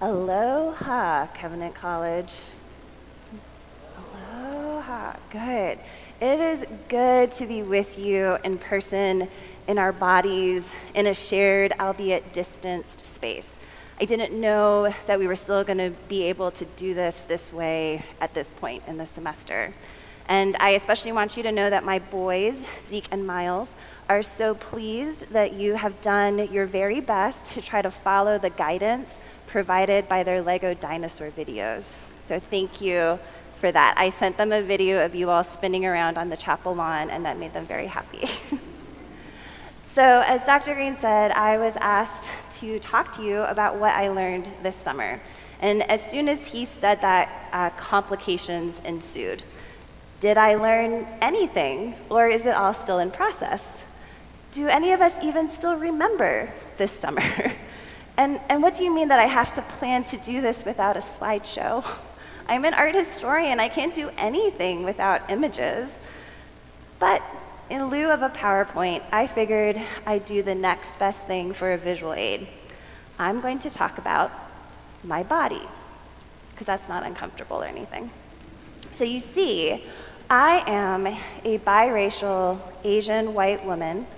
Aloha, Covenant College. Aloha, good. It is good to be with you in person, in our bodies, in a shared, albeit distanced space. I didn't know that we were still going to be able to do this way at this point in the semester. And I especially want you to know that my boys, Zeke and Miles, are so pleased that you have done your very best to try to follow the guidance provided by their Lego dinosaur videos. So thank you for that. I sent them a video of you all spinning around on the chapel lawn, and that made them very happy. So as Dr. Green said, I was asked to talk to you about what I learned this summer. And as soon as he said that, complications ensued. Did I learn anything, or is it all still in process? Do any of us even still remember this summer? And what do you mean that I have to plan to do this without a slideshow? I'm an art historian. I can't do anything without images. But in lieu of a PowerPoint, I figured I'd do the next best thing for a visual aid. I'm going to talk about my body, because that's not uncomfortable or anything. So you see, I am a biracial Asian white woman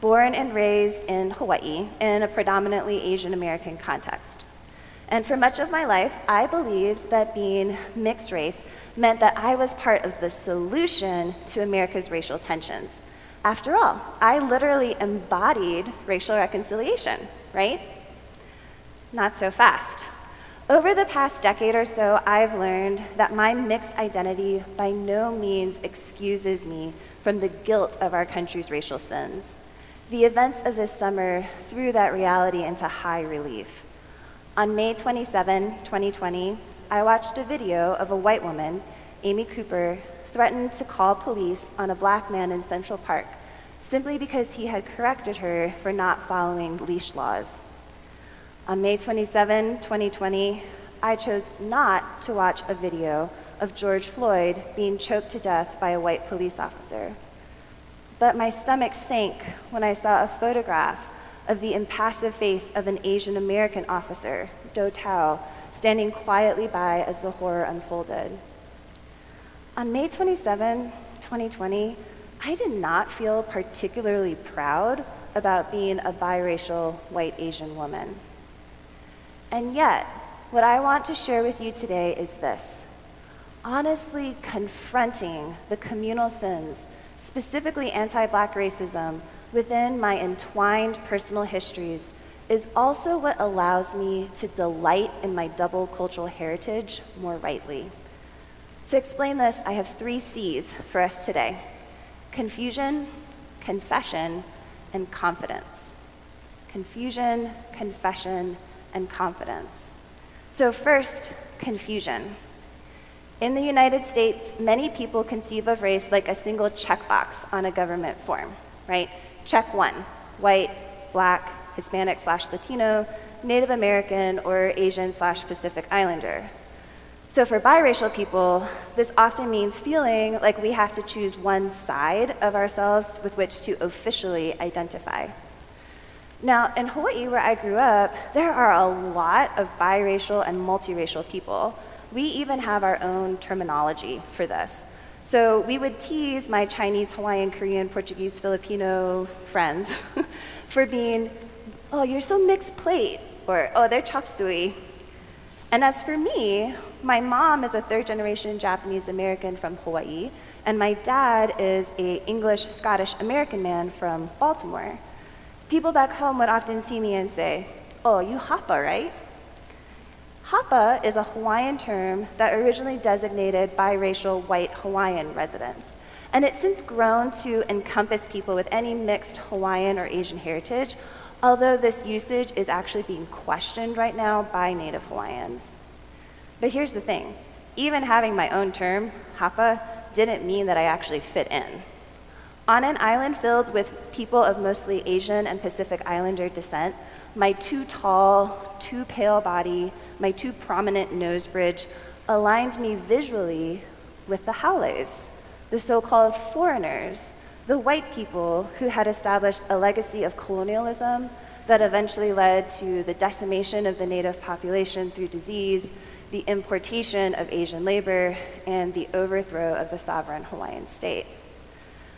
born and raised in Hawaii in a predominantly Asian American context. And for much of my life, I believed that being mixed race meant that I was part of the solution to America's racial tensions. After all, I literally embodied racial reconciliation, right? Not so fast. Over the past decade or so, I've learned that my mixed identity by no means excuses me from the guilt of our country's racial sins. The events of this summer threw that reality into high relief. On May 27, 2020, I watched a video of a white woman, Amy Cooper, threatened to call police on a black man in Central Park simply because he had corrected her for not following leash laws. On May 27, 2020, I chose not to watch a video of George Floyd being choked to death by a white police officer. But my stomach sank when I saw a photograph of the impassive face of an Asian American officer, Do Tao, standing quietly by as the horror unfolded. On May 27, 2020, I did not feel particularly proud about being a biracial white Asian woman. And yet, what I want to share with you today is this: honestly confronting the communal sins, specifically anti-black racism, within my entwined personal histories is also what allows me to delight in my double cultural heritage more rightly. To explain this, I have 3 C's for us today: confusion, confession, and confidence. Confusion, confession, and confidence. So first, confusion. In the United States, many people conceive of race like a single checkbox on a government form, right? Check 1, white, black, Hispanic/Latino, Native American, or Asian/Pacific Islander. So for biracial people, this often means feeling like we have to choose one side of ourselves with which to officially identify. Now, in Hawaii, where I grew up, there are a lot of biracial and multiracial people. We even have our own terminology for this. So we would tease my Chinese, Hawaiian, Korean, Portuguese, Filipino friends for being, "Oh, you're so mixed plate," or "Oh, they're chop suey." And as for me, my mom is a 3rd-generation Japanese American from Hawaii, and my dad is an English, Scottish American man from Baltimore. People back home would often see me and say, "Oh, you Hapa, right?" Hapa is a Hawaiian term that originally designated biracial white Hawaiian residents, and it's since grown to encompass people with any mixed Hawaiian or Asian heritage, although this usage is actually being questioned right now by Native Hawaiians. But here's the thing, even having my own term, Hapa, didn't mean that I actually fit in. On an island filled with people of mostly Asian and Pacific Islander descent, my too tall, too pale body, my too prominent nose bridge aligned me visually with the Haules, the so-called foreigners, the white people who had established a legacy of colonialism that eventually led to the decimation of the native population through disease, the importation of Asian labor, and the overthrow of the sovereign Hawaiian state.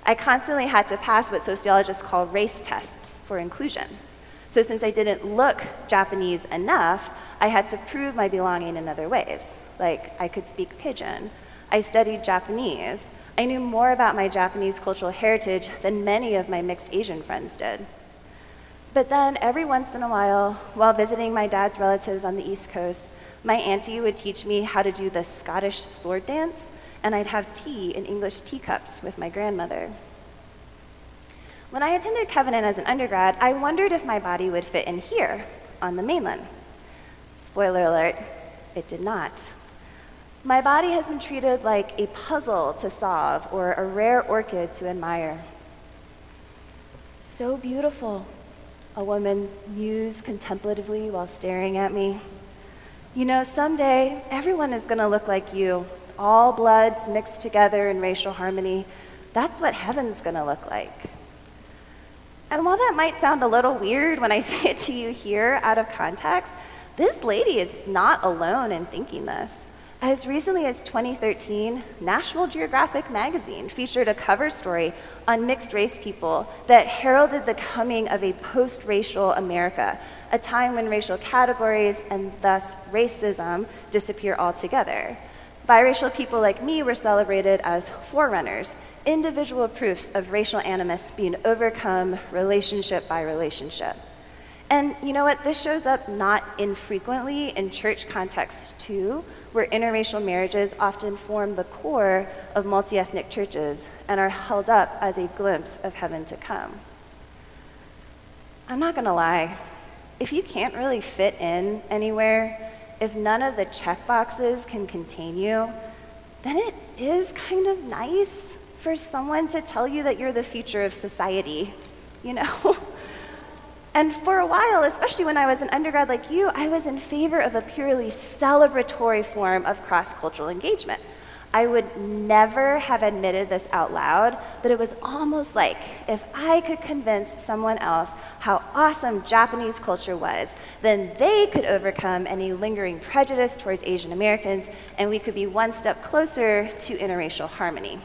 I constantly had to pass what sociologists call race tests for inclusion. So since I didn't look Japanese enough, I had to prove my belonging in other ways. Like, I could speak pidgin, I studied Japanese, I knew more about my Japanese cultural heritage than many of my mixed Asian friends did. But then every once in a while visiting my dad's relatives on the East Coast, my auntie would teach me how to do the Scottish sword dance, and I'd have tea in English teacups with my grandmother. When I attended Covenant as an undergrad, I wondered if my body would fit in here, on the mainland. Spoiler alert, it did not. My body has been treated like a puzzle to solve or a rare orchid to admire. "So beautiful," a woman mused contemplatively while staring at me. "You know, someday everyone is gonna look like you, all bloods mixed together in racial harmony. That's what heaven's gonna look like." And while that might sound a little weird when I say it to you here out of context, this lady is not alone in thinking this. As recently as 2013, National Geographic magazine featured a cover story on mixed-race people that heralded the coming of a post-racial America, a time when racial categories and thus racism disappear altogether. Biracial people like me were celebrated as forerunners, individual proofs of racial animus being overcome relationship by relationship. And you know what? This shows up not infrequently in church contexts too, where interracial marriages often form the core of multi-ethnic churches and are held up as a glimpse of heaven to come. I'm not gonna lie, if you can't really fit in anywhere, if none of the checkboxes can contain you, then it is kind of nice for someone to tell you that you're the future of society, you know? And for a while, especially when I was an undergrad like you, I was in favor of a purely celebratory form of cross-cultural engagement. I would never have admitted this out loud, but it was almost like if I could convince someone else how awesome Japanese culture was, then they could overcome any lingering prejudice towards Asian Americans, and we could be one step closer to interracial harmony.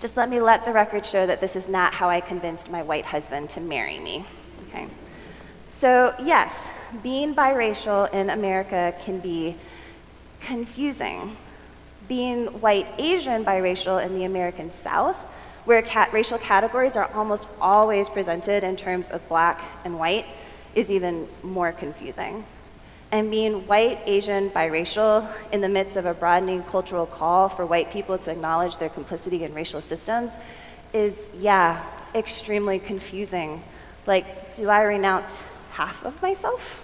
Just let the record show that this is not how I convinced my white husband to marry me, okay? So yes, being biracial in America can be confusing. Being white Asian biracial in the American South, where racial categories are almost always presented in terms of black and white, is even more confusing. And being white, Asian, biracial in the midst of a broadening cultural call for white people to acknowledge their complicity in racial systems is, extremely confusing. Like, do I renounce half of myself?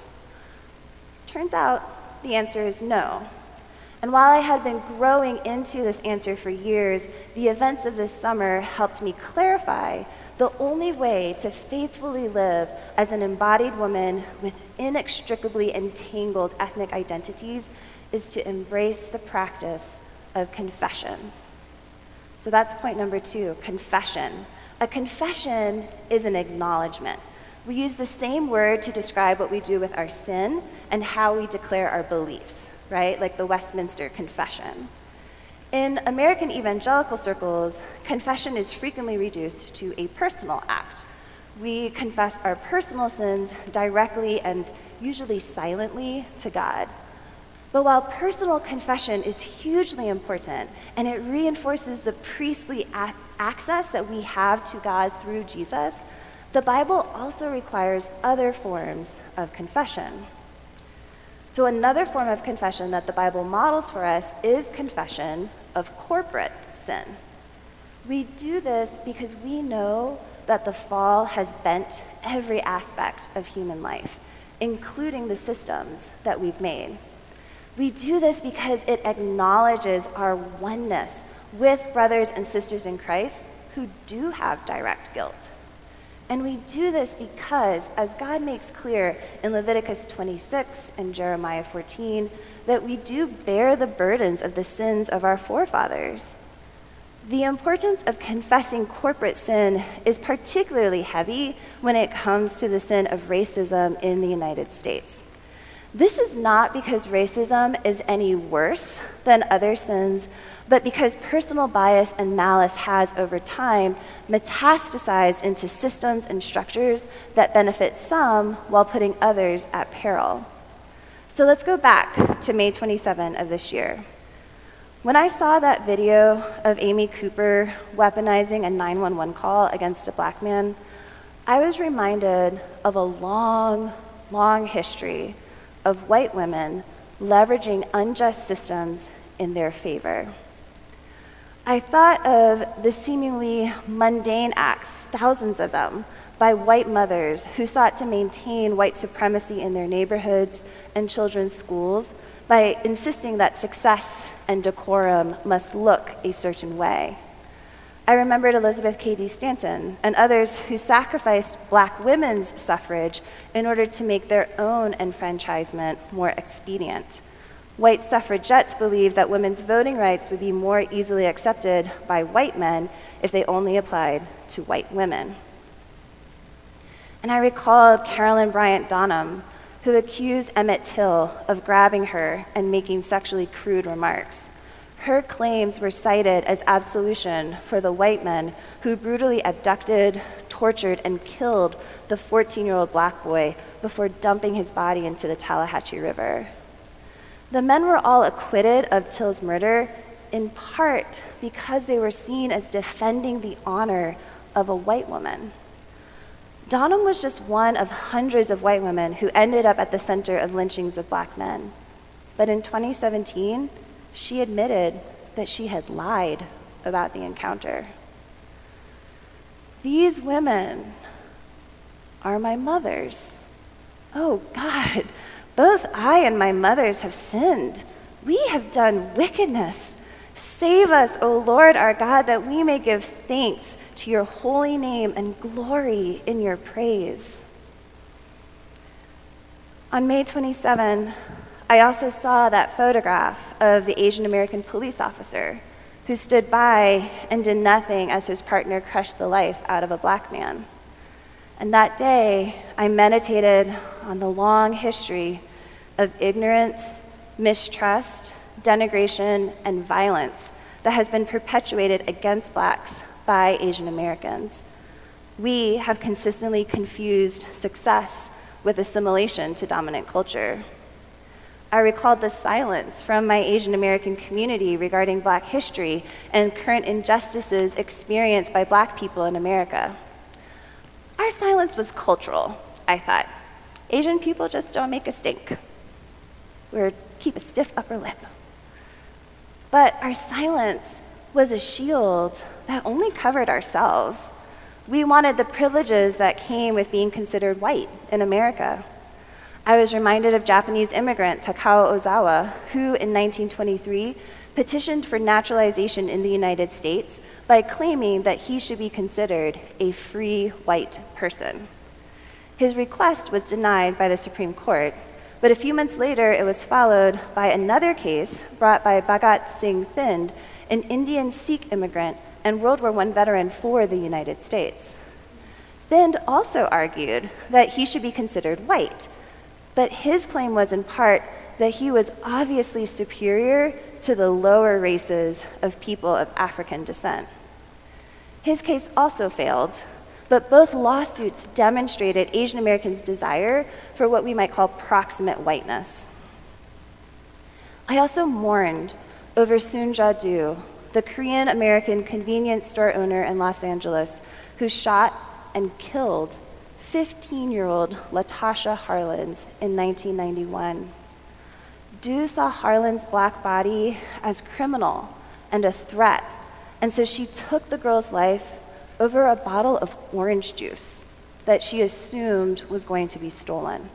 Turns out the answer is no. And while I had been growing into this answer for years, the events of this summer helped me clarify the only way to faithfully live as an embodied woman with inextricably entangled ethnic identities is to embrace the practice of confession. So that's point number 2, confession. A confession is an acknowledgement. We use the same word to describe what we do with our sin and how we declare our beliefs, right? Like the Westminster Confession. In American evangelical circles, confession is frequently reduced to a personal act. We confess our personal sins directly and usually silently to God. But while personal confession is hugely important, and it reinforces the priestly access that we have to God through Jesus, the Bible also requires other forms of confession. So another form of confession that the Bible models for us is confession of corporate sin. We do this because we know that the fall has bent every aspect of human life, including the systems that we've made. We do this because it acknowledges our oneness with brothers and sisters in Christ who do have direct guilt. And we do this because, as God makes clear in Leviticus 26 and Jeremiah 14, that we do bear the burdens of the sins of our forefathers. The importance of confessing corporate sin is particularly heavy when it comes to the sin of racism in the United States. This is not because racism is any worse than other sins, but because personal bias and malice has, over time, metastasized into systems and structures that benefit some while putting others at peril. So let's go back to May 27 of this year. When I saw that video of Amy Cooper weaponizing a 911 call against a black man, I was reminded of a long, long history of white women leveraging unjust systems in their favor. I thought of the seemingly mundane acts, thousands of them, by white mothers who sought to maintain white supremacy in their neighborhoods and children's schools by insisting that success and decorum must look a certain way. I remembered Elizabeth Cady Stanton and others who sacrificed black women's suffrage in order to make their own enfranchisement more expedient. White suffragettes believed that women's voting rights would be more easily accepted by white men if they only applied to white women. And I recalled Carolyn Bryant Donham, who accused Emmett Till of grabbing her and making sexually crude remarks. Her claims were cited as absolution for the white men who brutally abducted, tortured, and killed the 14-year-old black boy before dumping his body into the Tallahatchie River. The men were all acquitted of Till's murder, in part because they were seen as defending the honor of a white woman. Donham was just one of hundreds of white women who ended up at the center of lynchings of black men. But in 2017, she admitted that she had lied about the encounter. These women are my mothers. Oh God, both I and my mothers have sinned. We have done wickedness. Save us, O Lord our God, that we may give thanks to your holy name and glory in your praise. On May 27, I also saw that photograph of the Asian American police officer who stood by and did nothing as his partner crushed the life out of a black man. And that day, I meditated on the long history of ignorance, mistrust, denigration, and violence that has been perpetuated against blacks by Asian Americans. We have consistently confused success with assimilation to dominant culture. I recalled the silence from my Asian American community regarding black history and current injustices experienced by black people in America. Our silence was cultural, I thought. Asian people just don't make a stink. We keep a stiff upper lip. But our silence was a shield that only covered ourselves. We wanted the privileges that came with being considered white in America. I was reminded of Japanese immigrant Takao Ozawa, who in 1923 petitioned for naturalization in the United States by claiming that he should be considered a free white person. His request was denied by the Supreme Court, but a few months later it was followed by another case brought by Bhagat Singh Thind, an Indian Sikh immigrant and World War I veteran for the United States. Thind also argued that he should be considered white, but his claim was in part that he was obviously superior to the lower races of people of African descent. His case also failed, but both lawsuits demonstrated Asian Americans' desire for what we might call proximate whiteness. I also mourned over Soon Ja Doo, the Korean American convenience store owner in Los Angeles who shot and killed 15-year-old Latasha Harlins in 1991. Doo saw Harlin's black body as criminal and a threat, and so she took the girl's life over a bottle of orange juice that she assumed was going to be stolen.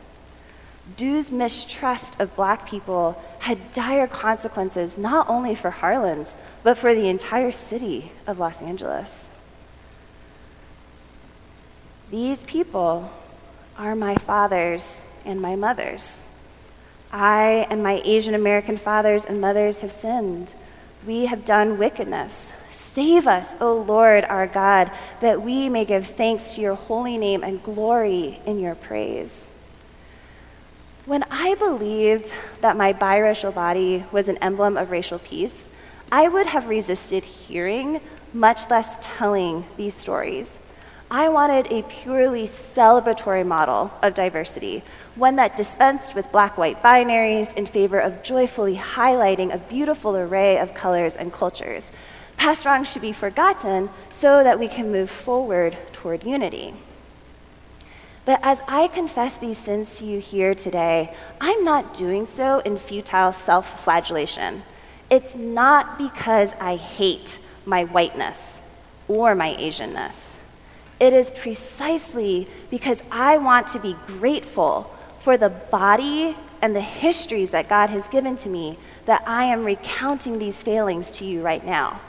Doo's mistrust of black people had dire consequences not only for Harlins, but for the entire city of Los Angeles. These people are my fathers and my mothers. I and my Asian American fathers and mothers have sinned. We have done wickedness. Save us, O Lord our God, that we may give thanks to your holy name and glory in your praise. When I believed that my biracial body was an emblem of racial peace, I would have resisted hearing, much less telling these stories. I wanted a purely celebratory model of diversity, one that dispensed with black-white binaries in favor of joyfully highlighting a beautiful array of colors and cultures. Past wrongs should be forgotten so that we can move forward toward unity. But as I confess these sins to you here today, I'm not doing so in futile self-flagellation. It's not because I hate my whiteness or my Asianness. It is precisely because I want to be grateful for the body and the histories that God has given to me that I am recounting these failings to you right now.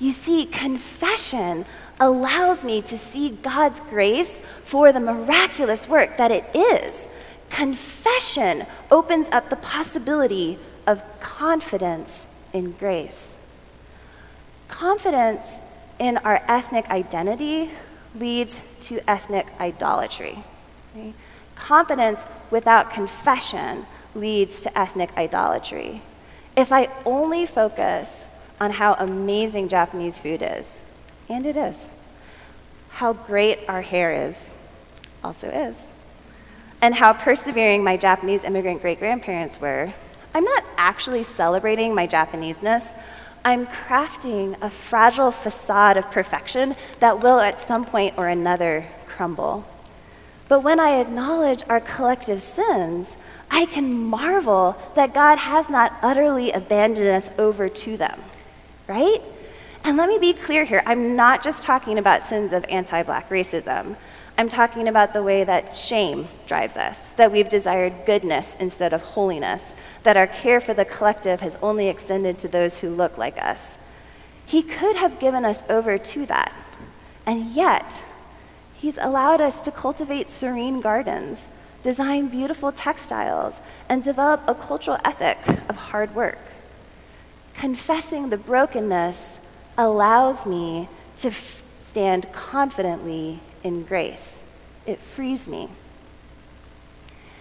You see, confession allows me to see God's grace for the miraculous work that it is. Confession opens up the possibility of confidence in grace. Confidence in our ethnic identity leads to ethnic idolatry. Right? Confidence without confession leads to ethnic idolatry. If I only focus on how amazing Japanese food is, and it is, how great our hair is, also is, and how persevering my Japanese immigrant great-grandparents were, I'm not actually celebrating my Japaneseness. I'm crafting a fragile facade of perfection that will at some point or another crumble. But when I acknowledge our collective sins, I can marvel that God has not utterly abandoned us over to them, right? And let me be clear here, I'm not just talking about sins of anti-black racism. I'm talking about the way that shame drives us, that we've desired goodness instead of holiness, that our care for the collective has only extended to those who look like us. He could have given us over to that, and yet he's allowed us to cultivate serene gardens, design beautiful textiles, and develop a cultural ethic of hard work. Confessing the brokenness allows me to stand confidently in grace. It frees me.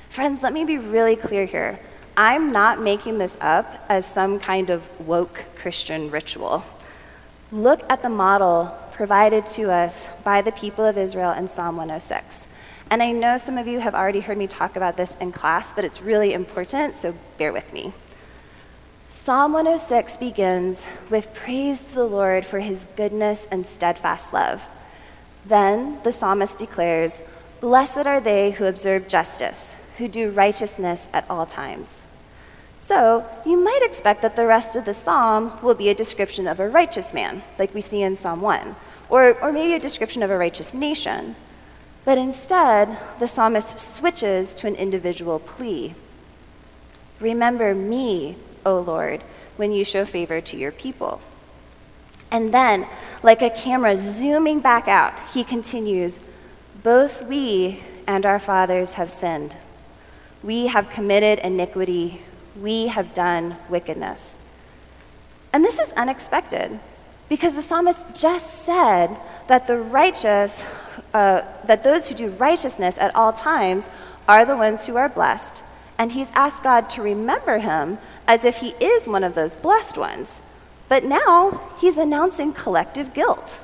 Friends, let me be really clear here. I'm not making this up as some kind of woke Christian ritual. Look at the model provided to us by the people of Israel in Psalm 106. And I know some of you have already heard me talk about this in class, but it's really important, so bear with me. Psalm 106 begins with praise to the Lord for his goodness and steadfast love. Then the psalmist declares, "Blessed are they who observe justice, who do righteousness at all times." So you might expect that the rest of the psalm will be a description of a righteous man, like we see in Psalm 1, or maybe a description of a righteous nation. But instead, the psalmist switches to an individual plea. "Remember me, O Lord, when you show favor to your people." And then, like a camera zooming back out, he continues, "Both we and our fathers have sinned. We have committed iniquity. We have done wickedness." And this is unexpected, because the psalmist just said that the righteous, that those who do righteousness at all times are the ones who are blessed, and he's asked God to remember him as if he is one of those blessed ones. But now he's announcing collective guilt.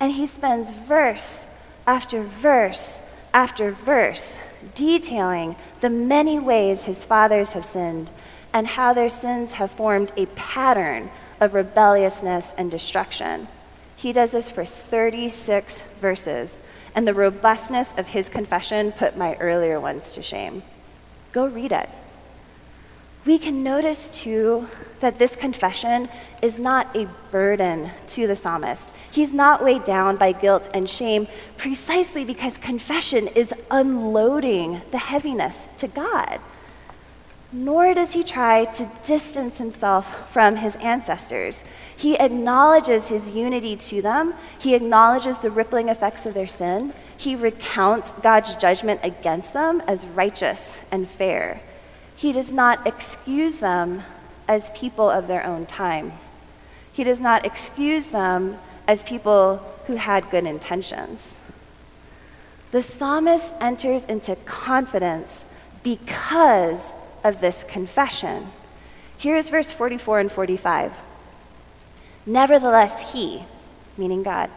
And he spends verse after verse after verse detailing the many ways his fathers have sinned and how their sins have formed a pattern of rebelliousness and destruction. He does this for 36 verses, and the robustness of his confession put my earlier ones to shame. Go read it. We can notice, too, that this confession is not a burden to the psalmist. He's not weighed down by guilt and shame precisely because confession is unloading the heaviness to God. Nor does he try to distance himself from his ancestors. He acknowledges his unity to them. He acknowledges the rippling effects of their sin. He recounts God's judgment against them as righteous and fair. He does not excuse them as people of their own time. He does not excuse them as people who had good intentions. The psalmist enters into confidence because of this confession. Here's verse 44 and 45. Nevertheless, he, meaning God,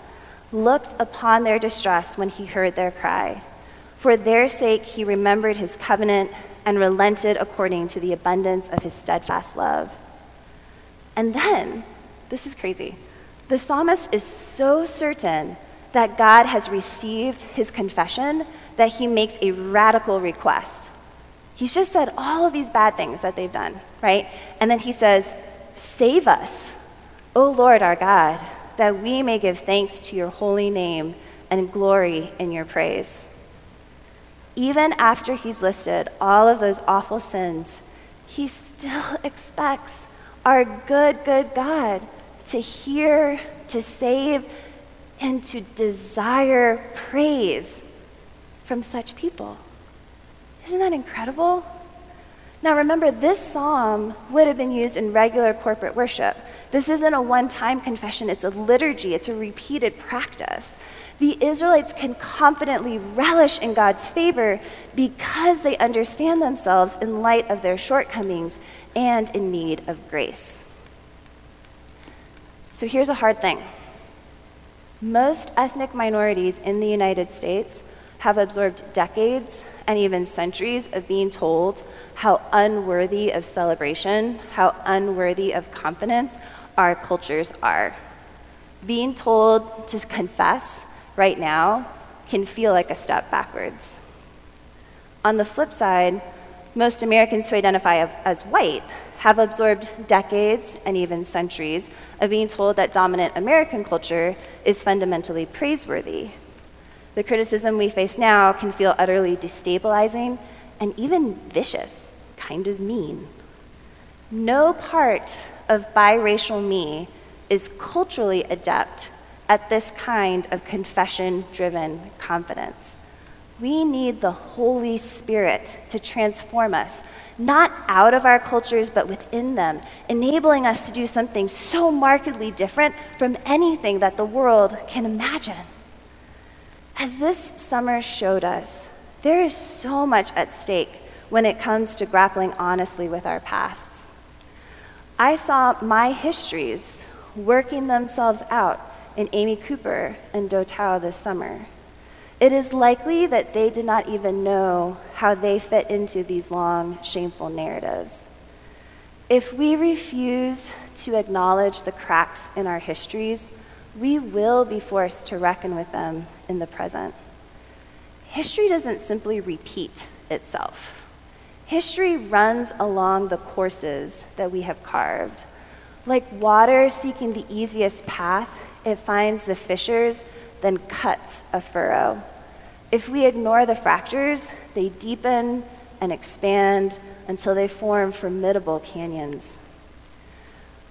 looked upon their distress when he heard their cry. For their sake, he remembered his covenant and relented according to the abundance of his steadfast love. And then, this is crazy, the psalmist is so certain that God has received his confession that he makes a radical request. He's just said all of these bad things that they've done, right? And then he says, save us, O Lord our God, that we may give thanks to your holy name and glory in your praise. Even after he's listed all of those awful sins, he still expects our good God to hear, to save, and to desire praise from such people. Isn't that incredible? Now remember, this psalm would have been used in regular corporate worship. This isn't a one-time confession, it's a liturgy, it's a repeated practice. The Israelites can confidently relish in God's favor because they understand themselves in light of their shortcomings and in need of grace. So here's a hard thing. Most ethnic minorities in the United States have absorbed decades and even centuries of being told how unworthy of celebration, how unworthy of confidence our cultures are. Being told to confess right now can feel like a step backwards. On the flip side, most Americans who identify as white have absorbed decades and even centuries of being told that dominant American culture is fundamentally praiseworthy. The criticism we face now can feel utterly destabilizing and even vicious, kind of mean. No part of biracial me is culturally adept at this kind of confession-driven confidence. We need the Holy Spirit to transform us, not out of our cultures, but within them, enabling us to do something so markedly different from anything that the world can imagine. As this summer showed us, there is so much at stake when it comes to grappling honestly with our pasts. I saw my histories working themselves out in Amy Cooper and Do Tao this summer. It is likely that they did not even know how they fit into these long, shameful narratives. If we refuse to acknowledge the cracks in our histories, we will be forced to reckon with them in the present. History doesn't simply repeat itself. History runs along the courses that we have carved. Like water seeking the easiest path, it finds the fissures, then cuts a furrow. If we ignore the fractures, they deepen and expand until they form formidable canyons.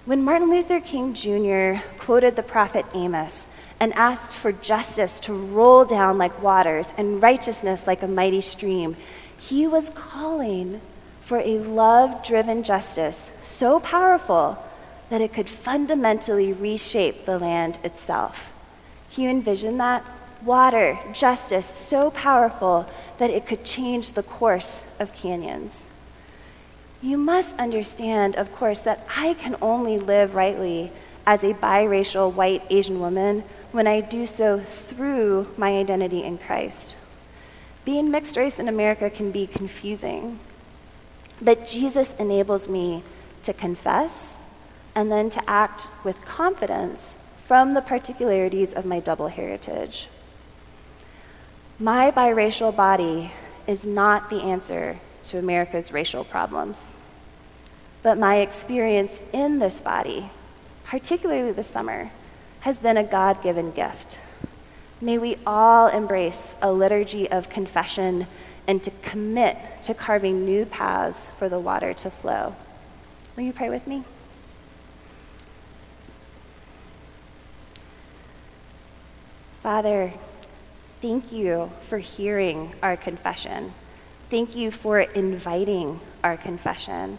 When Martin Luther King Jr. quoted the prophet Amos and asked for justice to roll down like waters and righteousness like a mighty stream, he was calling for a love-driven justice so powerful that it could fundamentally reshape the land itself. Can you envision that? Water, justice, so powerful that it could change the course of canyons. You must understand, of course, that I can only live rightly as a biracial white Asian woman when I do so through my identity in Christ. Being mixed race in America can be confusing, but Jesus enables me to confess and then to act with confidence from the particularities of my double heritage. My biracial body is not the answer to America's racial problems, but my experience in this body, particularly this summer, has been a God-given gift. May we all embrace a liturgy of confession and to commit to carving new paths for the water to flow. Will you pray with me? Father, thank you for hearing our confession. Thank you for inviting our confession.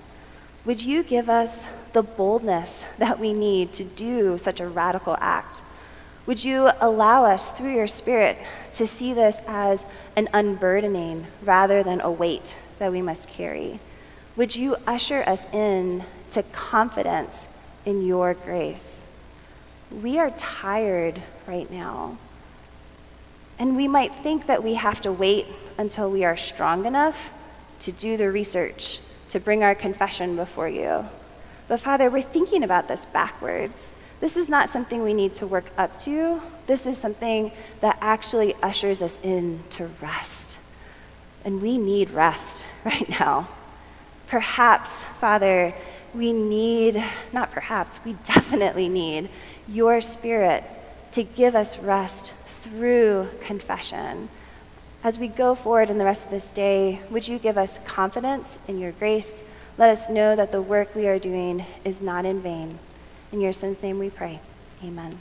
Would you give us the boldness that we need to do such a radical act. Would you allow us, through your Spirit, to see this as an unburdening rather than a weight that we must carry? Would you usher us in to confidence in your grace? We are tired right now. And we might think that we have to wait until we are strong enough to do the research, to bring our confession before you. But Father, we're thinking about this backwards. This is not something we need to work up to. This is something that actually ushers us in to rest. And we need rest right now. Perhaps, Father, we definitely need your Spirit to give us rest through confession. As we go forward in the rest of this day, would you give us confidence in your grace? Let us know that the work we are doing is not in vain. In your Son's name we pray. Amen.